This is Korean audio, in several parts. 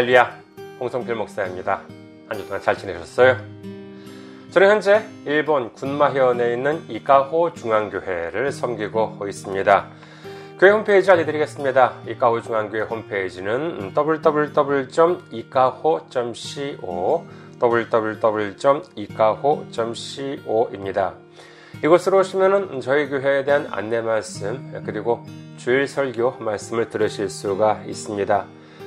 할렐루야, 홍성필 목사입니다. 한 주 동안 잘 지내셨어요? 저는 현재 일본 군마현에 있는 이카호 중앙교회를 섬기고 있습니다. 교회 홈페이지 알려드리겠습니다. 이카호 중앙교회 홈페이지는 www.ikaho.co www.ikaho.co입니다. 이곳으로 오시면 저희 교회에 대한 안내 말씀 그리고 주일 설교 말씀을 들으실 수가 있습니다.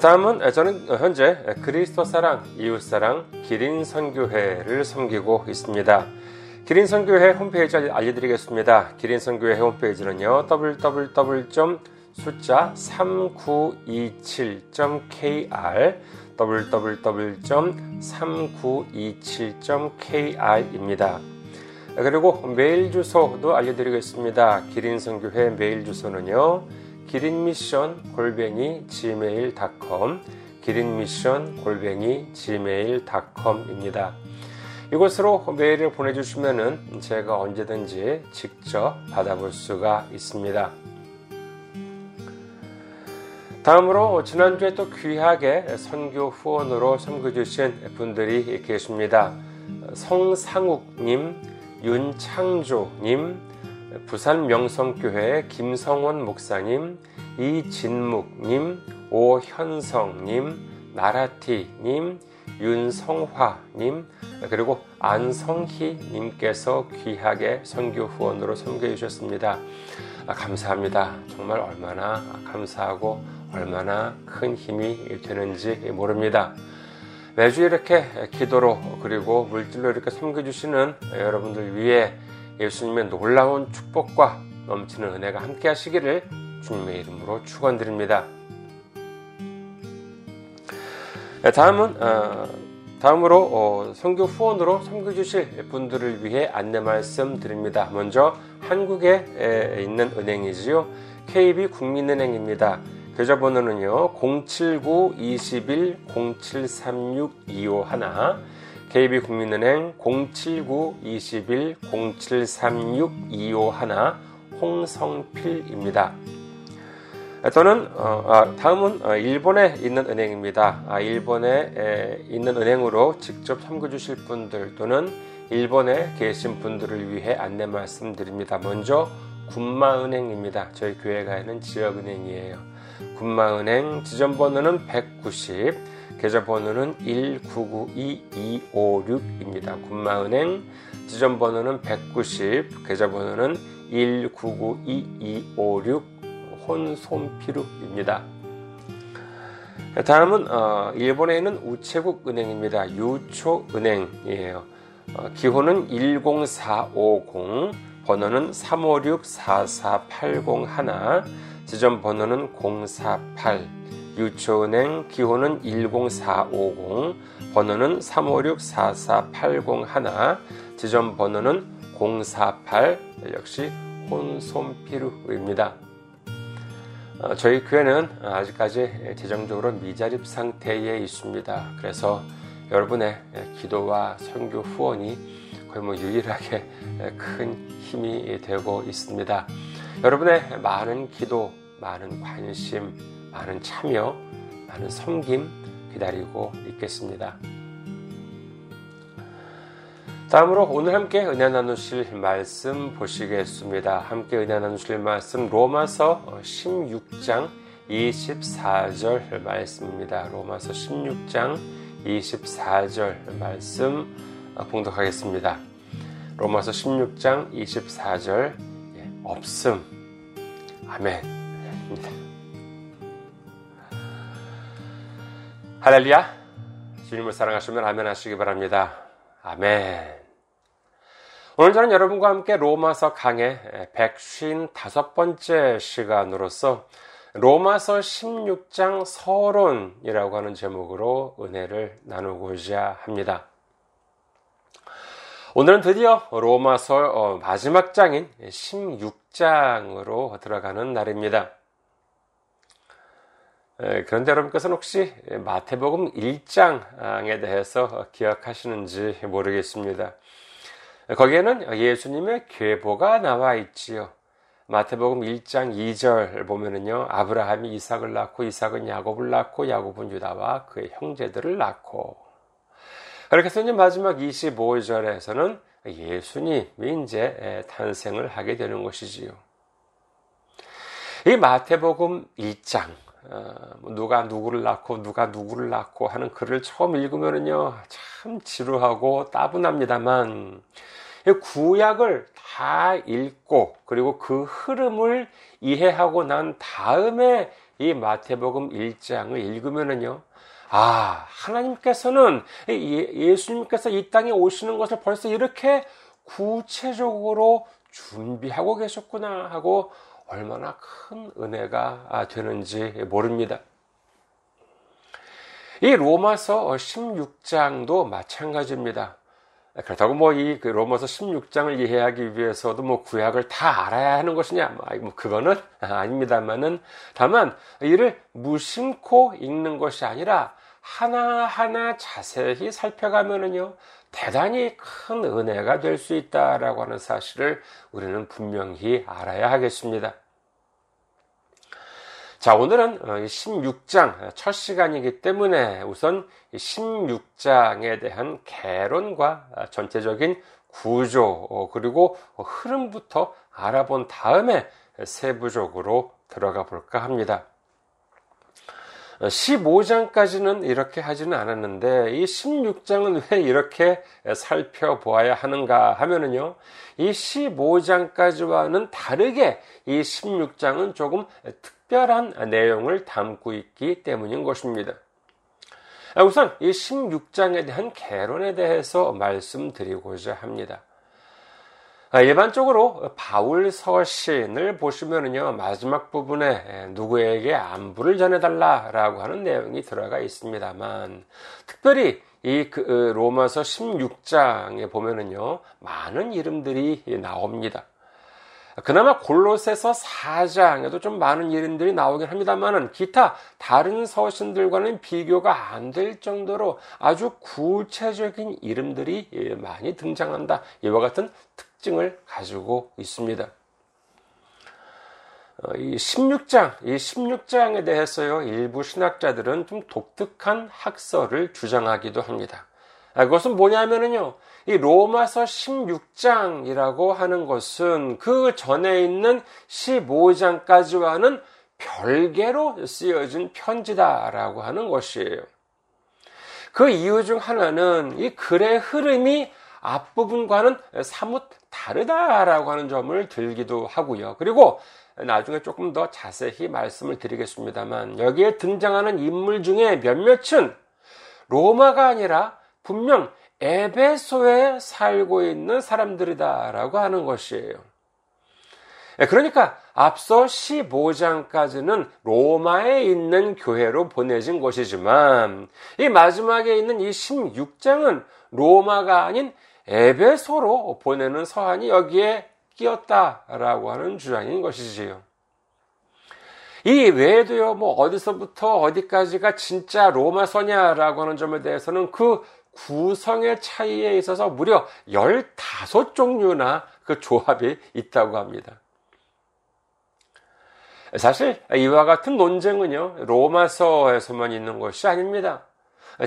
다음은 저는 현재 그리스도 사랑, 이웃 사랑, 기린 선교회를 섬기고 있습니다. 기린 선교회 홈페이지 알려드리겠습니다. 기린 선교회 홈페이지는요, www.3927.kr www.3927.kr입니다. 그리고 메일 주소도 알려드리겠습니다. 기린 선교회 메일 주소는요, 기린미션@gmail.com 기린미션@gmail.com입니다. 이곳으로 메일을 보내주시면은 제가 언제든지 직접 받아볼 수가 있습니다. 다음으로 지난주에 또 귀하게 선교 후원으로 섬겨주신 분들이 계십니다. 성상욱님, 윤창조님, 부산 명성교회 김성원 목사님, 이진묵님, 오현성님, 나라티님, 윤성화님, 그리고 안성희님께서 귀하게 선교 후원으로 섬겨주셨습니다. 감사합니다. 정말 얼마나 감사하고 얼마나 큰 힘이 되는지 모릅니다. 매주 이렇게 기도로 그리고 물질로 이렇게 섬겨주시는 여러분들 위해 예수님의 놀라운 축복과 넘치는 은혜가 함께 하시기를 주님의 이름으로 축원드립니다. 다음으로 선교 후원으로 섬겨주실 분들을 위해 안내 말씀 드립니다. 먼저 한국에 있는 은행이지요. KB 국민은행입니다. 계좌번호는요, 079-21-0736-251 KB 국민은행 079-21-0736-251 홍성필입니다. 또는 다음은 일본에 있는 은행입니다. 일본에 있는 은행으로 직접 참고주실 분들 또는 일본에 계신 분들을 위해 안내 말씀드립니다. 먼저 군마은행입니다. 저희 교회가 있는 지역은행이에요. 군마은행 지점번호는 190, 계좌번호는 1992256입니다. 군마은행 지점번호는 190, 계좌번호는 1992256 혼손피루입니다. 다음은 일본에 있는 우체국은행입니다. 유초은행이에요. 기호는 10450, 번호는 356-44801, 지점번호는 048, 유초은행 기호는 10450, 번호는 356-44801, 지점번호는 048, 역시 혼손피루입니다. 저희 교회는 아직까지 재정적으로 미자립 상태에 있습니다. 그래서 여러분의 기도와 선교 후원이 거의 유일하게 큰 힘이 되고 있습니다. 여러분의 많은 기도, 많은 관심, 많은 참여, 많은 섬김 기다리고 있겠습니다. 다음으로 오늘 함께 은혜 나누실 말씀 보시겠습니다. 함께 은혜 나누실 말씀 로마서 16장 24절 말씀입니다. 로마서 16장 24절 말씀 봉독하겠습니다. 로마서 16장 24절 없음 아멘. 할렐루야. 주님을 사랑하시면 아멘 하시기 바랍니다. 아멘. 오늘 저는 여러분과 함께 로마서 강의 155번째 시간으로서 로마서 16장 서론이라고 하는 제목으로 은혜를 나누고자 합니다. 오늘은 드디어 로마서 마지막 장인 16장으로 들어가는 날입니다. 그런데 여러분께서는 혹시 마태복음 1장에 대해서 기억하시는지 모르겠습니다. 거기에는 예수님의 계보가 나와 있지요. 마태복음 1장 2절 보면은요, 아브라함이 이삭을 낳고, 이삭은 야곱을 낳고, 야곱은 유다와 그의 형제들을 낳고. 그렇게 해서 이제 마지막 25절에서는 예수님이 이제 탄생을 하게 되는 것이지요. 이 마태복음 1장, 누가 누구를 낳고 누가 누구를 낳고 하는 글을 처음 읽으면은요 참 지루하고 따분합니다만, 구약을 다 읽고 그리고 그 흐름을 이해하고 난 다음에 이 마태복음 1장을 읽으면은요, 아, 하나님께서는 예수님께서 이 땅에 오시는 것을 벌써 이렇게 구체적으로 준비하고 계셨구나 하고 얼마나 큰 은혜가 되는지 모릅니다. 이 로마서 16장도 마찬가지입니다. 그렇다고 이 로마서 16장을 이해하기 위해서도 구약을 다 알아야 하는 것이냐? 그거는 아닙니다만은, 다만 이를 무심코 읽는 것이 아니라 하나하나 자세히 살펴가면은요, 대단히 큰 은혜가 될 수 있다라고 하는 사실을 우리는 분명히 알아야 하겠습니다. 자, 오늘은 16장 첫 시간이기 때문에 우선 16장에 대한 개론과 전체적인 구조 그리고 흐름부터 알아본 다음에 세부적으로 들어가 볼까 합니다. 15장까지는 이렇게 하지는 않았는데 이 16장은 왜 이렇게 살펴보아야 하는가 하면은요, 이 15장까지와는 다르게 이 16장은 조금 특별한 내용을 담고 있기 때문인 것입니다. 우선 이 16장에 대한 개론에 대해서 말씀드리고자 합니다. 일반적으로 바울 서신을 보시면은요, 마지막 부분에 누구에게 안부를 전해달라라고 하는 내용이 들어가 있습니다만, 특별히 이 로마서 16장에 보면은요, 많은 이름들이 나옵니다. 그나마 골로새서 4장에도 좀 많은 이름들이 나오긴 합니다만은, 기타 다른 서신들과는 비교가 안 될 정도로 아주 구체적인 이름들이 많이 등장한다. 이와 같은 특징을 가지고 있습니다. 이 16장에 대해서요, 일부 신학자들은 좀 독특한 학설을 주장하기도 합니다. 그것은 뭐냐면은요, 이 로마서 16장이라고 하는 것은 그 전에 있는 15장까지와는 별개로 쓰여진 편지다라고 하는 것이에요. 그 이유 중 하나는 이 글의 흐름이 앞부분과는 사뭇 다르다라고 하는 점을 들기도 하고요. 그리고 나중에 조금 더 자세히 말씀을 드리겠습니다만, 여기에 등장하는 인물 중에 몇몇은 로마가 아니라 분명 에베소에 살고 있는 사람들이다라고 하는 것이에요. 그러니까 앞서 15장까지는 로마에 있는 교회로 보내진 것이지만, 이 마지막에 있는 이 16장은 로마가 아닌 에베소로 보내는 서한이 여기에 끼었다라고 하는 주장인 것이지요. 이 외에도요, 어디서부터 어디까지가 진짜 로마서냐라고 하는 점에 대해서는 그 구성의 차이에 있어서 무려 15종류나 그 조합이 있다고 합니다. 사실 이와 같은 논쟁은요, 로마서에서만 있는 것이 아닙니다.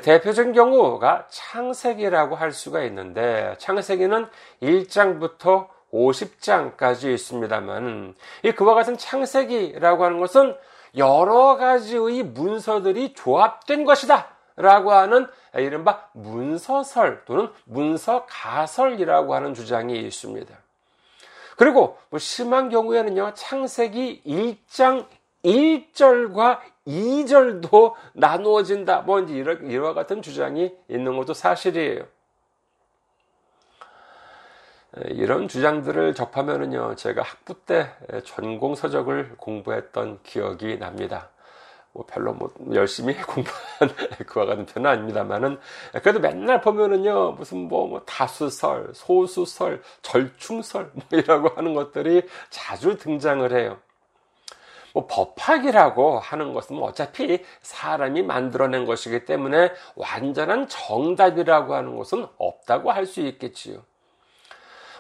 대표적인 경우가 창세기라고 할 수가 있는데, 창세기는 1장부터 50장까지 있습니다만, 그와 같은 창세기라고 하는 것은 여러 가지의 문서들이 조합된 것이다 라고 하는 이른바 문서설 또는 문서가설이라고 하는 주장이 있습니다. 그리고 심한 경우에는요, 창세기 1장 1절과 2절도 나누어진다, 이와 같은 주장이 있는 것도 사실이에요. 이런 주장들을 접하면은요, 제가 학부 때 전공 서적을 공부했던 기억이 납니다. 뭐 별로 뭐 열심히 공부한 그와 같은 편은 아닙니다만은, 그래도 맨날 보면은요 무슨 뭐 다수설, 소수설, 절충설 뭐 이라고 하는 것들이 자주 등장을 해요. 뭐 법학이라고 하는 것은 어차피 사람이 만들어낸 것이기 때문에 완전한 정답이라고 하는 것은 없다고 할 수 있겠지요.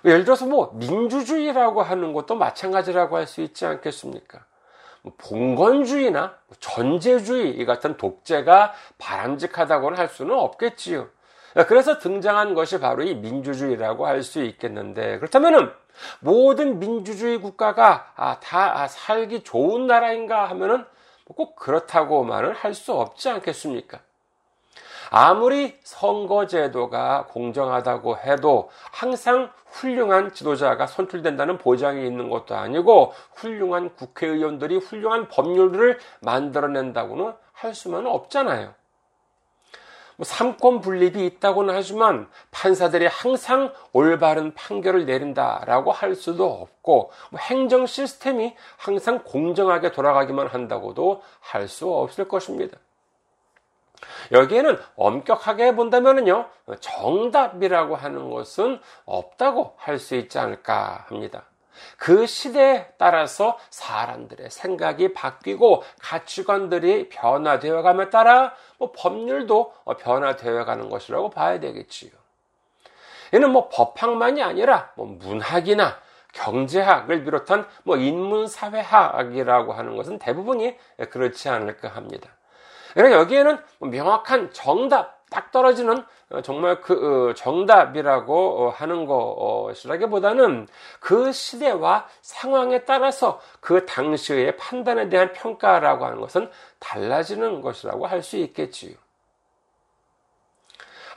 예를 들어서 뭐 민주주의라고 하는 것도 마찬가지라고 할 수 있지 않겠습니까? 봉건주의나 전제주의 이 같은 독재가 바람직하다고는 할 수는 없겠지요. 그래서 등장한 것이 바로 이 민주주의라고 할 수 있겠는데, 그렇다면은 모든 민주주의 국가가 다 살기 좋은 나라인가 하면은 꼭 그렇다고만은 할 수 없지 않겠습니까? 아무리 선거제도가 공정하다고 해도 항상 훌륭한 지도자가 선출된다는 보장이 있는 것도 아니고, 훌륭한 국회의원들이 훌륭한 법률을 만들어낸다고는 할 수만 없잖아요. 뭐 삼권 분립이 있다고는 하지만 판사들이 항상 올바른 판결을 내린다라고 할 수도 없고, 뭐 행정 시스템이 항상 공정하게 돌아가기만 한다고도 할 수 없을 것입니다. 여기에는 엄격하게 본다면은요, 정답이라고 하는 것은 없다고 할 수 있지 않을까 합니다. 그 시대에 따라서 사람들의 생각이 바뀌고 가치관들이 변화되어감에 따라 뭐 법률도 변화되어가는 것이라고 봐야 되겠지요. 이는 뭐 법학만이 아니라 뭐 문학이나 경제학을 비롯한 뭐 인문사회학이라고 하는 것은 대부분이 그렇지 않을까 합니다. 그러니까 여기에는 명확한 정답, 딱 떨어지는 정말 그 정답이라고 하는 것이라기보다는 그 시대와 상황에 따라서 그 당시의 판단에 대한 평가라고 하는 것은 달라지는 것이라고 할 수 있겠지요.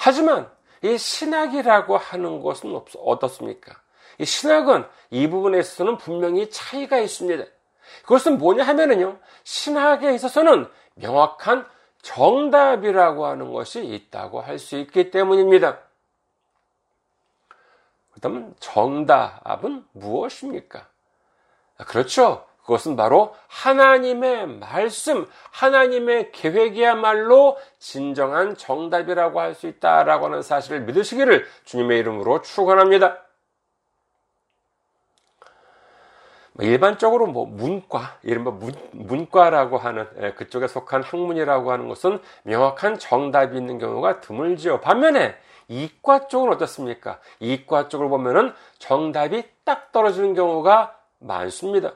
하지만 이 신학이라고 하는 것은 어떻습니까? 이 신학은 이 부분에 있어서는 분명히 차이가 있습니다. 그것은 뭐냐 하면은요, 신학에 있어서는 명확한 정답이라고 하는 것이 있다고 할 수 있기 때문입니다. 그렇다면 정답은 무엇입니까? 그렇죠. 그것은 바로 하나님의 말씀, 하나님의 계획이야말로 진정한 정답이라고 할 수 있다라고 하는 사실을 믿으시기를 주님의 이름으로 축원합니다. 일반적으로 뭐 문과, 이른바 문과라고 하는 그쪽에 속한 학문이라고 하는 것은 명확한 정답이 있는 경우가 드물지요. 반면에 이과 쪽은 어떻습니까? 이과 쪽을 보면은 정답이 딱 떨어지는 경우가 많습니다.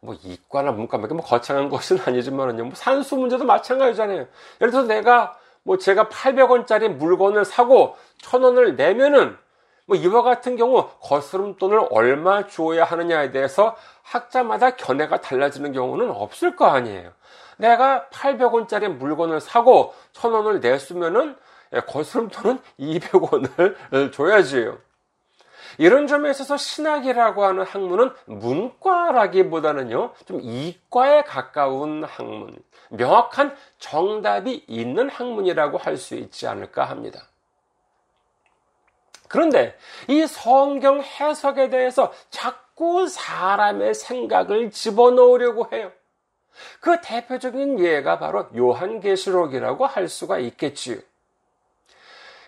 뭐 이과나 문과 뭐 거창한 것은 아니지만은요, 뭐 산수 문제도 마찬가지잖아요. 예를 들어서 제가 800원짜리 물건을 사고 1,000원을 내면은 뭐 이와 같은 경우 거스름돈을 얼마 주어야 하느냐에 대해서 학자마다 견해가 달라지는 경우는 없을 거 아니에요. 내가 800원짜리 물건을 사고 1,000원을 냈으면은 거스름돈은 200원을 줘야지요. 이런 점에 있어서 신학이라고 하는 학문은 문과라기보다는요, 좀 이과에 가까운 학문, 명확한 정답이 있는 학문이라고 할 수 있지 않을까 합니다. 그런데 이 성경 해석에 대해서 자꾸 사람의 생각을 집어넣으려고 해요. 그 대표적인 예가 바로 요한계시록이라고 할 수가 있겠지요.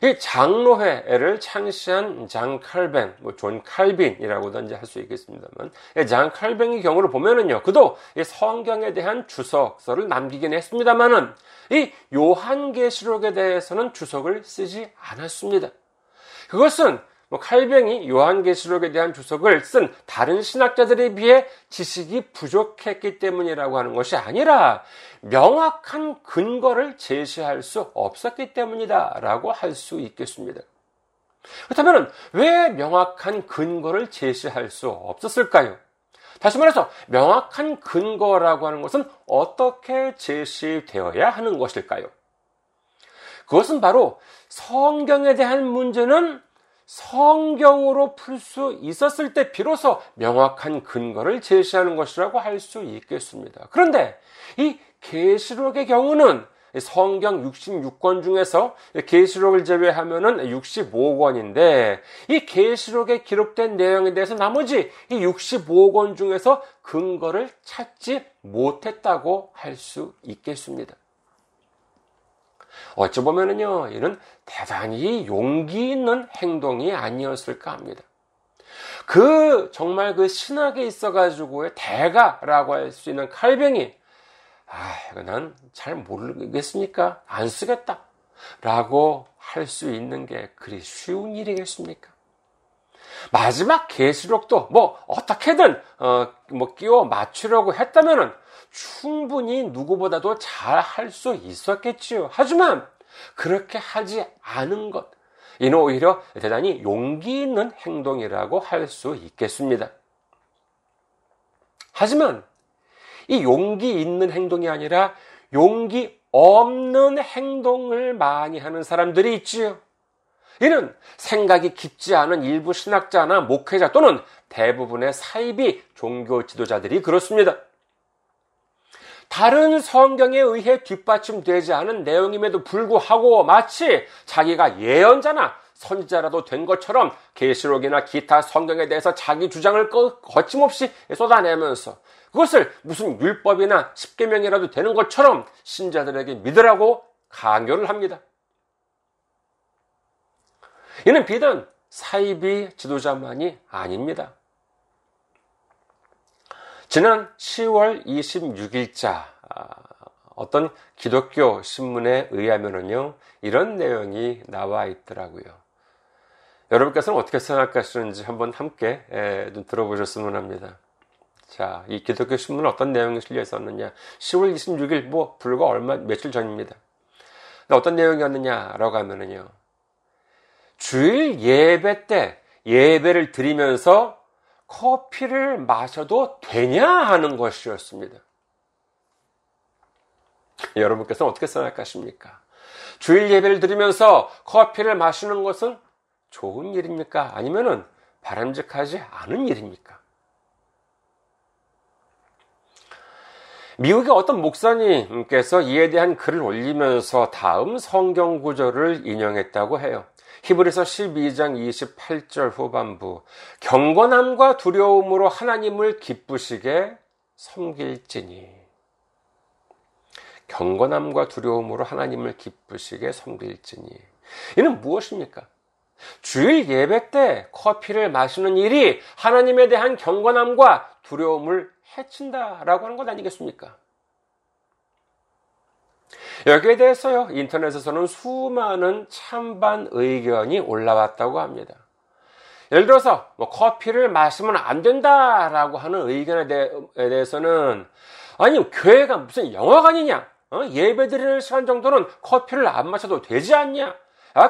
이 장로회를 창시한 장칼뱅, 뭐 존 칼빈이라고도 이제 할 수 있겠습니다만, 장칼뱅의 경우를 보면은요, 그도 이 성경에 대한 주석서를 남기긴 했습니다만은 이 요한계시록에 대해서는 주석을 쓰지 않았습니다. 그것은 칼뱅이 요한계시록에 대한 주석을 쓴 다른 신학자들에 비해 지식이 부족했기 때문이라고 하는 것이 아니라 명확한 근거를 제시할 수 없었기 때문이다라고 할 수 있겠습니다. 그렇다면 왜 명확한 근거를 제시할 수 없었을까요? 다시 말해서 명확한 근거라고 하는 것은 어떻게 제시되어야 하는 것일까요? 그것은 바로 성경에 대한 문제는 성경으로 풀 수 있었을 때 비로소 명확한 근거를 제시하는 것이라고 할 수 있겠습니다. 그런데 이 계시록의 경우는 성경 66권 중에서 계시록을 제외하면은 65권인데 이 계시록에 기록된 내용에 대해서 나머지 이 65권 중에서 근거를 찾지 못했다고 할 수 있겠습니다. 어찌 보면은요, 이는 대단히 용기 있는 행동이 아니었을까 합니다. 정말 신학에 있어가지고의 대가라고 할 수 있는 칼뱅이, 이거 난 잘 모르겠으니까 안 쓰겠다. 라고 할 수 있는 게 그리 쉬운 일이겠습니까? 마지막 계시록도 어떻게든, 끼워 맞추려고 했다면은 충분히 누구보다도 잘 할 수 있었겠지요. 하지만 그렇게 하지 않은 것, 이는 오히려 대단히 용기 있는 행동이라고 할 수 있겠습니다. 하지만 이 용기 있는 행동이 아니라 용기 없는 행동을 많이 하는 사람들이 있지요. 이는 생각이 깊지 않은 일부 신학자나 목회자 또는 대부분의 사이비 종교 지도자들이 그렇습니다. 다른 성경에 의해 뒷받침되지 않은 내용임에도 불구하고 마치 자기가 예언자나 선지자라도 된 것처럼 계시록이나 기타 성경에 대해서 자기 주장을 거침없이 쏟아내면서 그것을 무슨 율법이나 십계명이라도 되는 것처럼 신자들에게 믿으라고 강요를 합니다. 이는 비단 사이비 지도자만이 아닙니다. 지난 10월 26일자 어떤 기독교 신문에 의하면은요, 이런 내용이 나와 있더라고요. 여러분께서는 어떻게 생각하시는지 한번 함께 좀 들어보셨으면 합니다. 자, 이 기독교 신문은 어떤 내용이 실려 있었느냐. 10월 26일 불과 며칠 전입니다. 근데 어떤 내용이었느냐라고 하면은요, 주일 예배 때 예배를 드리면서 커피를 마셔도 되냐 하는 것이었습니다. 여러분께서는 어떻게 생각하십니까? 주일 예배를 드리면서 커피를 마시는 것은 좋은 일입니까? 아니면은 바람직하지 않은 일입니까? 미국의 어떤 목사님께서 이에 대한 글을 올리면서 다음 성경 구절을 인용했다고 해요. 히브리서 12장 28절 후반부, 경건함과 두려움으로 하나님을 기쁘시게 섬길지니. 경건함과 두려움으로 하나님을 기쁘시게 섬길지니. 이는 무엇입니까? 주일 예배 때 커피를 마시는 일이 하나님에 대한 경건함과 두려움을 해친다라고 하는 것 아니겠습니까? 여기에 대해서요, 인터넷에서는 수많은 찬반 의견이 올라왔다고 합니다. 예를 들어서 커피를 마시면 안 된다라고 하는 의견에 대해서는 아니, 교회가 무슨 영화관이냐? 예배 드리는 시간 정도는 커피를 안 마셔도 되지 않냐?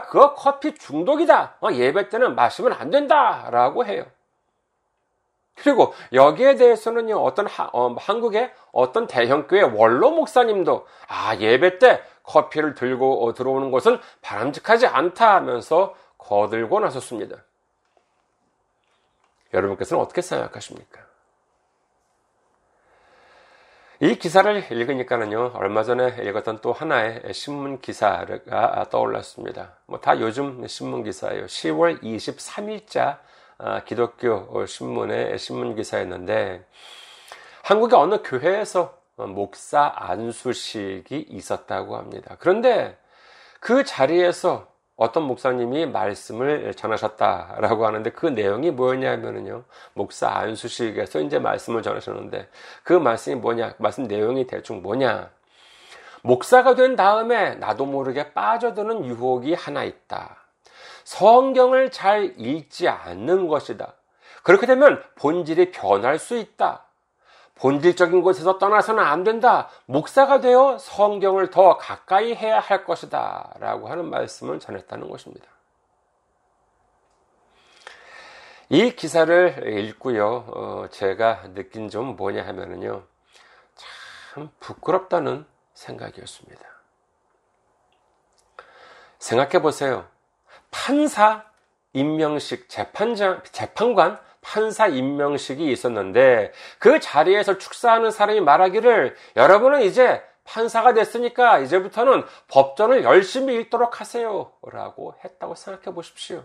그거 커피 중독이다. 예배 때는 마시면 안 된다라고 해요. 그리고 여기에 대해서는요, 한국의 어떤 대형교회 원로 목사님도 예배 때 커피를 들고 들어오는 것은 바람직하지 않다 하면서 거들고 나섰습니다. 여러분께서는 어떻게 생각하십니까? 이 기사를 읽으니까는요, 얼마 전에 읽었던 또 하나의 신문 기사가 떠올랐습니다. 다 요즘 신문 기사예요. 10월 23일자 기독교 신문의 신문 기사였는데, 한국의 어느 교회에서 목사 안수식이 있었다고 합니다. 그런데 그 자리에서 어떤 목사님이 말씀을 전하셨다라고 하는데, 그 내용이 뭐였냐면요, 목사 안수식에서 이제 말씀을 전하셨는데 그 말씀이 뭐냐, 말씀 내용이 대충 뭐냐, 목사가 된 다음에 나도 모르게 빠져드는 유혹이 하나 있다. 성경을 잘 읽지 않는 것이다. 그렇게 되면 본질이 변할 수 있다. 본질적인 것에서 떠나서는 안 된다. 목사가 되어 성경을 더 가까이 해야 할 것이다. 라고 하는 말씀을 전했다는 것입니다. 이 기사를 읽고요, 제가 느낀 점 뭐냐 하면은요, 참 부끄럽다는 생각이었습니다. 생각해 보세요. 판사 임명식, 재판관 판사 임명식이 있었는데 그 자리에서 축사하는 사람이 말하기를, 여러분은 이제 판사가 됐으니까 이제부터는 법전을 열심히 읽도록 하세요 라고 했다고 생각해 보십시오.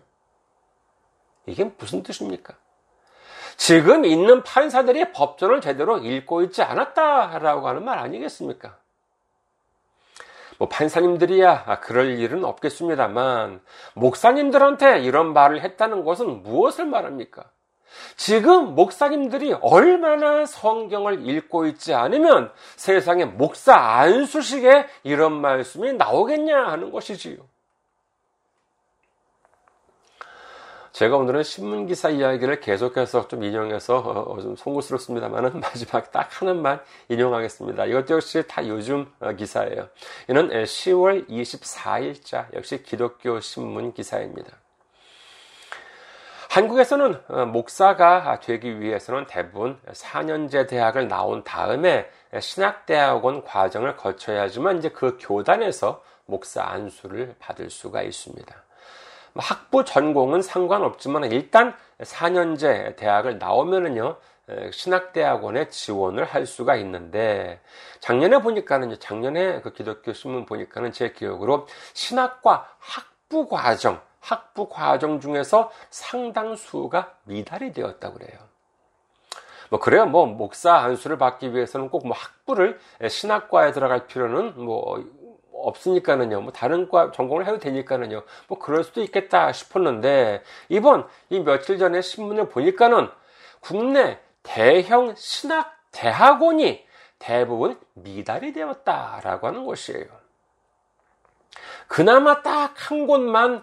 이게 무슨 뜻입니까? 지금 있는 판사들이 법전을 제대로 읽고 있지 않았다라고 하는 말 아니겠습니까? 뭐 판사님들이야 그럴 일은 없겠습니다만 목사님들한테 이런 말을 했다는 것은 무엇을 말합니까? 지금 목사님들이 얼마나 성경을 읽고 있지 않으면 세상에 목사 안수식에 이런 말씀이 나오겠냐 하는 것이지요. 제가 오늘은 신문기사 이야기를 계속해서 좀 인용해서 좀 송구스럽습니다만 마지막 딱 하나만 인용하겠습니다. 이것도 역시 다 요즘 기사예요. 이는 10월 24일자 역시 기독교 신문기사입니다. 한국에서는 목사가 되기 위해서는 대부분 4년제 대학을 나온 다음에 신학대학원 과정을 거쳐야지만 이제 그 교단에서 목사 안수를 받을 수가 있습니다. 학부 전공은 상관없지만 일단 4년제 대학을 나오면은요, 신학대학원에 지원을 할 수가 있는데, 작년에 그 기독교 신문 보니까는 제 기억으로 신학과 학부 과정 중에서 상당수가 미달이 되었다고 그래요. 그래요, 목사 안수를 받기 위해서는 꼭 학부를 신학과에 들어갈 필요는 없으니까는요, 다른 과 전공을 해도 되니까는요, 그럴 수도 있겠다 싶었는데, 이번, 이 며칠 전에 신문을 보니까는 국내 대형 신학 대학원이 대부분 미달이 되었다라고 하는 것이에요. 그나마 딱 한 곳만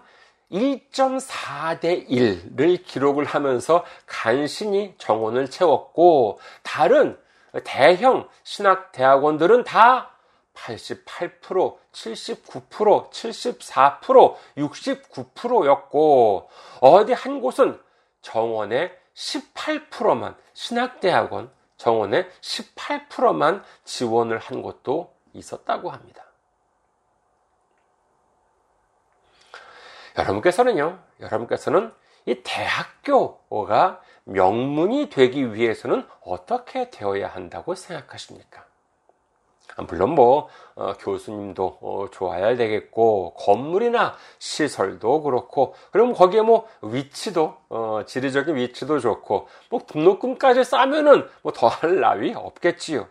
1.4대 1를 기록을 하면서 간신히 정원을 채웠고, 다른 대형 신학 대학원들은 다 88%, 79%, 74%, 69%였고 어디 한 곳은 정원의 18%만, 신학대학원 정원의 18%만 지원을 한 곳도 있었다고 합니다. 여러분께서는 이 대학교가 명문이 되기 위해서는 어떻게 되어야 한다고 생각하십니까? 물론 교수님도 좋아야 되겠고, 건물이나 시설도 그렇고, 그럼 거기에 위치도, 지리적인 위치도 좋고, 등록금까지 싸면은 더할 나위 없겠지요.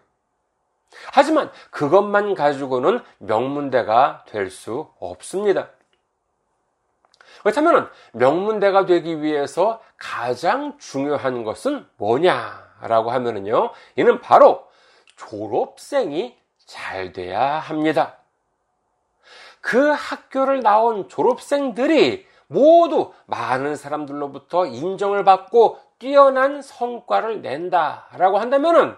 하지만 그것만 가지고는 명문대가 될 수 없습니다. 그렇다면 명문대가 되기 위해서 가장 중요한 것은 뭐냐라고 하면은요, 이는 바로 졸업생이 잘 돼야 합니다. 그 학교를 나온 졸업생들이 모두 많은 사람들로부터 인정을 받고 뛰어난 성과를 낸다라고 한다면은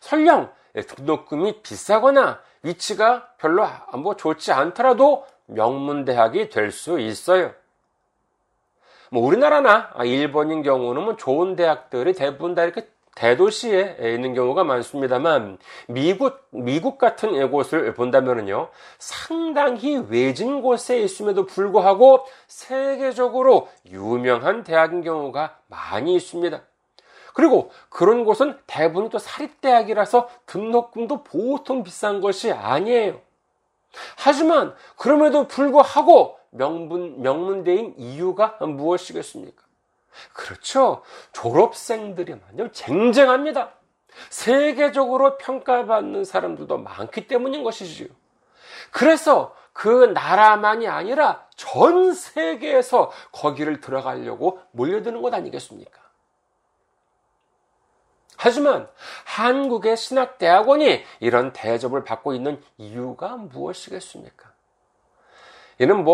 설령 등록금이 비싸거나 위치가 별로 좋지 않더라도 명문대학이 될 수 있어요. 우리나라나 일본인 경우는 좋은 대학들이 대부분 다 이렇게 대도시에 있는 경우가 많습니다만, 미국 같은 곳을 본다면요, 상당히 외진 곳에 있음에도 불구하고 세계적으로 유명한 대학인 경우가 많이 있습니다. 그리고 그런 곳은 대부분 또 사립대학이라서 등록금도 보통 비싼 것이 아니에요. 하지만 그럼에도 불구하고 명문대인 이유가 무엇이겠습니까? 그렇죠. 졸업생들이 완전 쟁쟁합니다. 세계적으로 평가받는 사람들도 많기 때문인 것이지요. 그래서 그 나라만이 아니라 전 세계에서 거기를 들어가려고 몰려드는 것 아니겠습니까? 하지만 한국의 신학대학원이 이런 대접을 받고 있는 이유가 무엇이겠습니까? 이는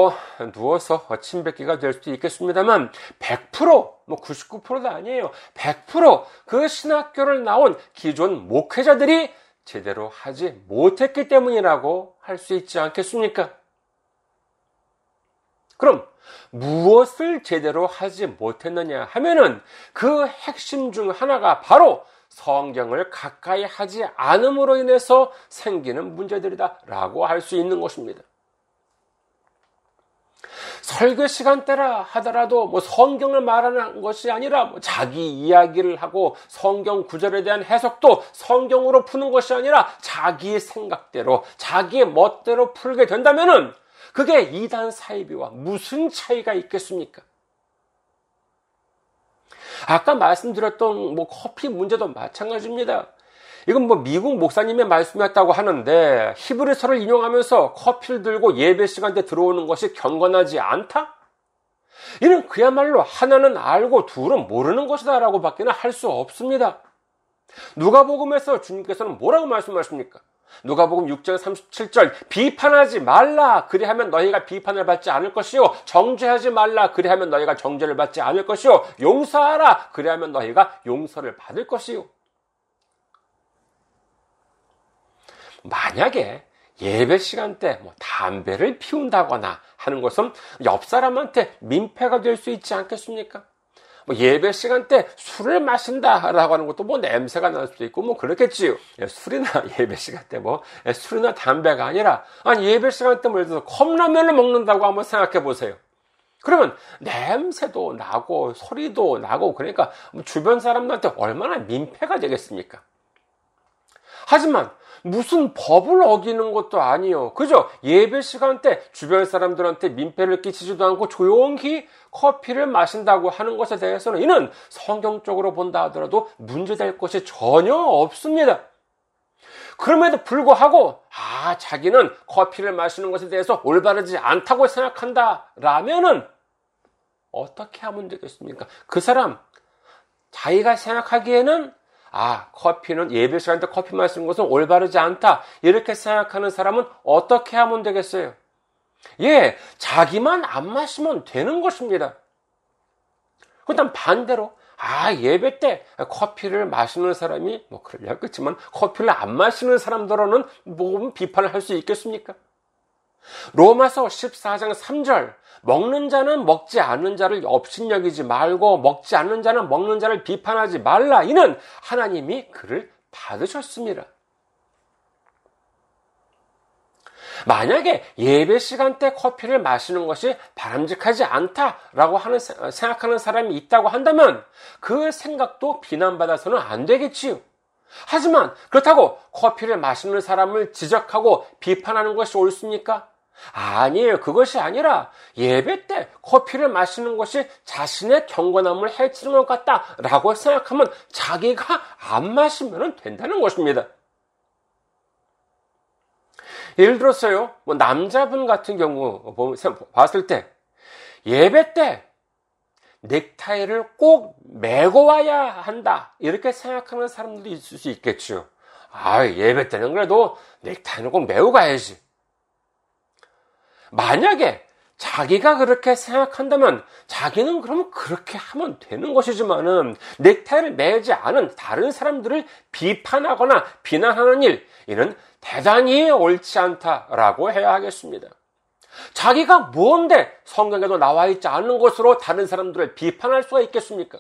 누워서 침뱉기가 될 수도 있겠습니다만, 100%, 99%도 아니에요. 100% 그 신학교를 나온 기존 목회자들이 제대로 하지 못했기 때문이라고 할 수 있지 않겠습니까? 그럼 무엇을 제대로 하지 못했느냐 하면은 그 핵심 중 하나가 바로 성경을 가까이 하지 않음으로 인해서 생기는 문제들이다라고 할 수 있는 것입니다. 설교 시간대라 하더라도 뭐 성경을 말하는 것이 아니라 뭐 자기 이야기를 하고 성경 구절에 대한 해석도 성경으로 푸는 것이 아니라 자기 생각대로 자기 멋대로 풀게 된다면은 그게 이단 사이비와 무슨 차이가 있겠습니까? 아까 말씀드렸던 뭐 커피 문제도 마찬가지입니다. 이건 뭐 미국 목사님의 말씀이었다고 하는데 히브리서를 인용하면서 커피를 들고 예배 시간대 들어오는 것이 경건하지 않다? 이는 그야말로 하나는 알고 둘은 모르는 것이다 라고 밖에는 할 수 없습니다. 누가복음에서 주님께서는 뭐라고 말씀하십니까? 누가복음 6장 37절 비판하지 말라 그리하면 너희가 비판을 받지 않을 것이요 정죄하지 말라 그리하면 너희가 정죄를 받지 않을 것이요 용서하라 그리하면 너희가 용서를 받을 것이요. 만약에 예배 시간대 뭐 담배를 피운다거나 하는 것은 옆 사람한테 민폐가 될 수 있지 않겠습니까? 뭐 예배 시간대 술을 마신다라고 하는 것도 뭐 냄새가 날 수도 있고 뭐 그렇겠지요. 술이나 예배 시간대 뭐 술이나 담배가 아니라 아니 예배 시간대 뭐 예를 들어서 컵라면을 먹는다고 한번 생각해 보세요. 그러면 냄새도 나고 소리도 나고 그러니까 주변 사람들한테 얼마나 민폐가 되겠습니까? 하지만 무슨 법을 어기는 것도 아니요. 그죠? 예배 시간 때 주변 사람들한테 민폐를 끼치지도 않고 조용히 커피를 마신다고 하는 것에 대해서는 이는 성경적으로 본다 하더라도 문제될 것이 전혀 없습니다. 그럼에도 불구하고 아 자기는 커피를 마시는 것에 대해서 올바르지 않다고 생각한다라면은 어떻게 하면 되겠습니까? 그 사람 자기가 생각하기에는 아, 커피는 예배 시간 때 커피 마시는 것은 올바르지 않다. 이렇게 생각하는 사람은 어떻게 하면 되겠어요? 예, 자기만 안 마시면 되는 것입니다. 그다음 반대로 아, 예배 때 커피를 마시는 사람이 뭐 그렇겠지만 커피를 안 마시는 사람들로는 뭐 비판을 할 수 있겠습니까? 로마서 14장 3절 먹는 자는 먹지 않는 자를 업신여기지 말고 먹지 않는 자는 먹는 자를 비판하지 말라 이는 하나님이 그를 받으셨습니다. 만약에 예배 시간 때 커피를 마시는 것이 바람직하지 않다라고 하는 생각하는 사람이 있다고 한다면 그 생각도 비난받아서는 안 되겠지요. 하지만 그렇다고 커피를 마시는 사람을 지적하고 비판하는 것이 옳습니까? 아니에요. 그것이 아니라 예배 때 커피를 마시는 것이 자신의 경건함을 해치는 것 같다라고 생각하면 자기가 안 마시면 된다는 것입니다. 예를 들어서요, 뭐 남자분 같은 경우 봤을 때 예배 때 넥타이를 꼭 메고 와야 한다 이렇게 생각하는 사람들도 있을 수 있겠죠. 아 예배 때는 그래도 넥타이는 꼭 메고 가야지. 만약에 자기가 그렇게 생각한다면 자기는 그럼 그렇게 하면 되는 것이지만은 넥타이를 매지 않은 다른 사람들을 비판하거나 비난하는 일, 이는 대단히 옳지 않다라고 해야 하겠습니다. 자기가 뭔데 성경에도 나와 있지 않은 것으로 다른 사람들을 비판할 수가 있겠습니까?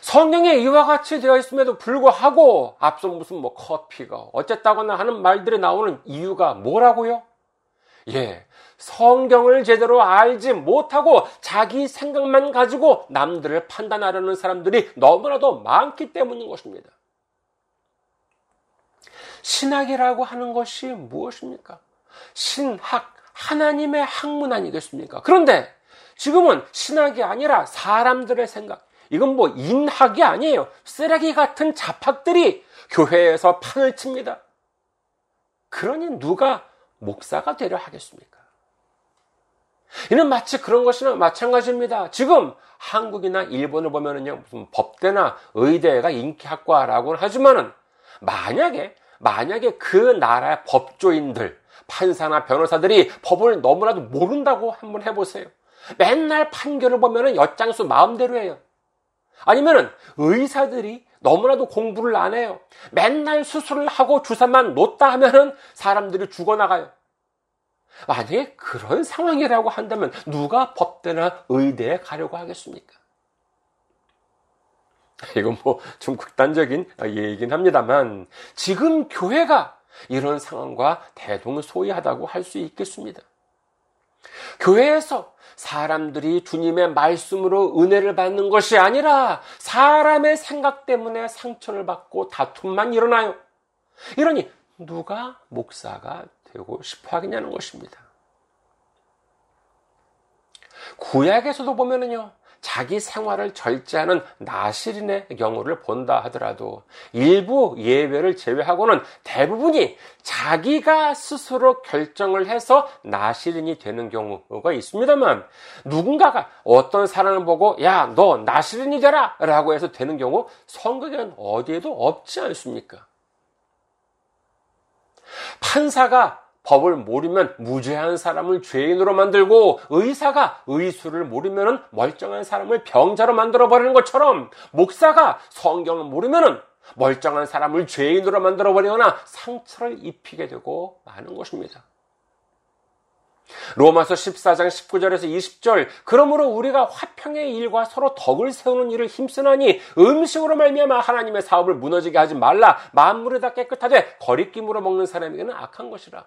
성경에 이와 같이 되어 있음에도 불구하고 앞서 무슨 뭐 커피가 어쨌다거나 하는 말들이 나오는 이유가 뭐라고요? 예, 성경을 제대로 알지 못하고 자기 생각만 가지고 남들을 판단하려는 사람들이 너무나도 많기 때문인 것입니다. 신학이라고 하는 것이 무엇입니까? 신학, 하나님의 학문 아니겠습니까? 그런데 지금은 신학이 아니라 사람들의 생각, 이건 뭐 인학이 아니에요. 쓰레기 같은 잡학들이 교회에서 판을 칩니다. 그러니 누가 목사가 되려 하겠습니까? 이는 마치 그런 것이나 마찬가지입니다. 지금 한국이나 일본을 보면은요, 무슨 법대나 의대가 인기학과라고 하지만은 만약에 그 나라의 법조인들, 판사나 변호사들이 법을 너무나도 모른다고 한번 해보세요. 맨날 판결을 보면은 엿장수 마음대로 해요. 아니면은 의사들이 너무나도 공부를 안 해요. 맨날 수술을 하고 주사만 놓다 하면은 사람들이 죽어나가요. 만약에 그런 상황이라고 한다면 누가 법대나 의대에 가려고 하겠습니까? 이건 뭐 좀 극단적인 얘기긴 합니다만 지금 교회가 이런 상황과 대동소이하다고 할 수 있겠습니다. 교회에서 사람들이 주님의 말씀으로 은혜를 받는 것이 아니라 사람의 생각 때문에 상처를 받고 다툼만 일어나요. 이러니 누가 목사가 되고 싶어 하겠냐는 것입니다. 구약에서도 보면은요, 자기 생활을 절제하는 나실인의 경우를 본다 하더라도 일부 예외를 제외하고는 대부분이 자기가 스스로 결정을 해서 나실인이 되는 경우가 있습니다만, 누군가가 어떤 사람을 보고 야, 너 나실인이 되라! 라고 해서 되는 경우 성경에는 어디에도 없지 않습니까? 판사가 법을 모르면 무죄한 사람을 죄인으로 만들고, 의사가 의술을 모르면 멀쩡한 사람을 병자로 만들어버리는 것처럼, 목사가 성경을 모르면 멀쩡한 사람을 죄인으로 만들어버리거나 상처를 입히게 되고 마는 것입니다. 로마서 14장 19절에서 20절, 그러므로 우리가 화평의 일과 서로 덕을 세우는 일을 힘쓰나니 음식으로 말미암아 하나님의 사업을 무너지게 하지 말라. 만물이 다 깨끗하되 거리낌으로 먹는 사람에게는 악한 것이라.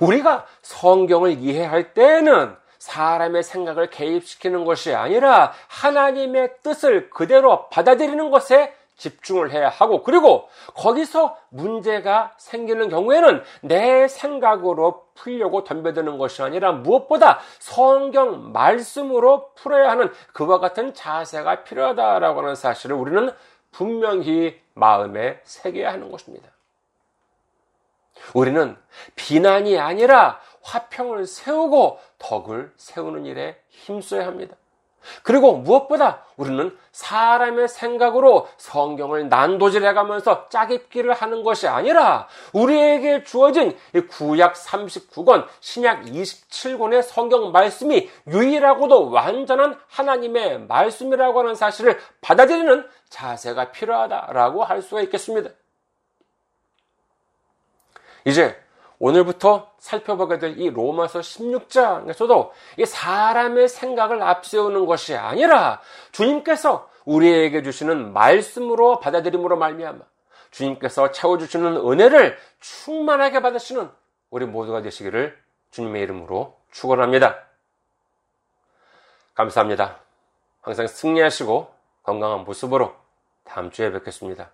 우리가 성경을 이해할 때에는 사람의 생각을 개입시키는 것이 아니라 하나님의 뜻을 그대로 받아들이는 것에 집중을 해야 하고, 그리고 거기서 문제가 생기는 경우에는 내 생각으로 풀려고 덤벼드는 것이 아니라 무엇보다 성경 말씀으로 풀어야 하는 그와 같은 자세가 필요하다라고 하는 사실을 우리는 분명히 마음에 새겨야 하는 것입니다. 우리는 비난이 아니라 화평을 세우고 덕을 세우는 일에 힘써야 합니다. 그리고 무엇보다 우리는 사람의 생각으로 성경을 난도질해가면서 짜깁기를 하는 것이 아니라 우리에게 주어진 구약 39권, 신약 27권의 성경 말씀이 유일하고도 완전한 하나님의 말씀이라고 하는 사실을 받아들이는 자세가 필요하다라고 할 수가 있겠습니다. 이제 오늘부터 살펴보게 될 이 로마서 16장에서도 이 사람의 생각을 앞세우는 것이 아니라 주님께서 우리에게 주시는 말씀으로 받아들임으로 말미암아 주님께서 채워주시는 은혜를 충만하게 받으시는 우리 모두가 되시기를 주님의 이름으로 축원합니다. 감사합니다. 항상 승리하시고 건강한 모습으로 다음 주에 뵙겠습니다.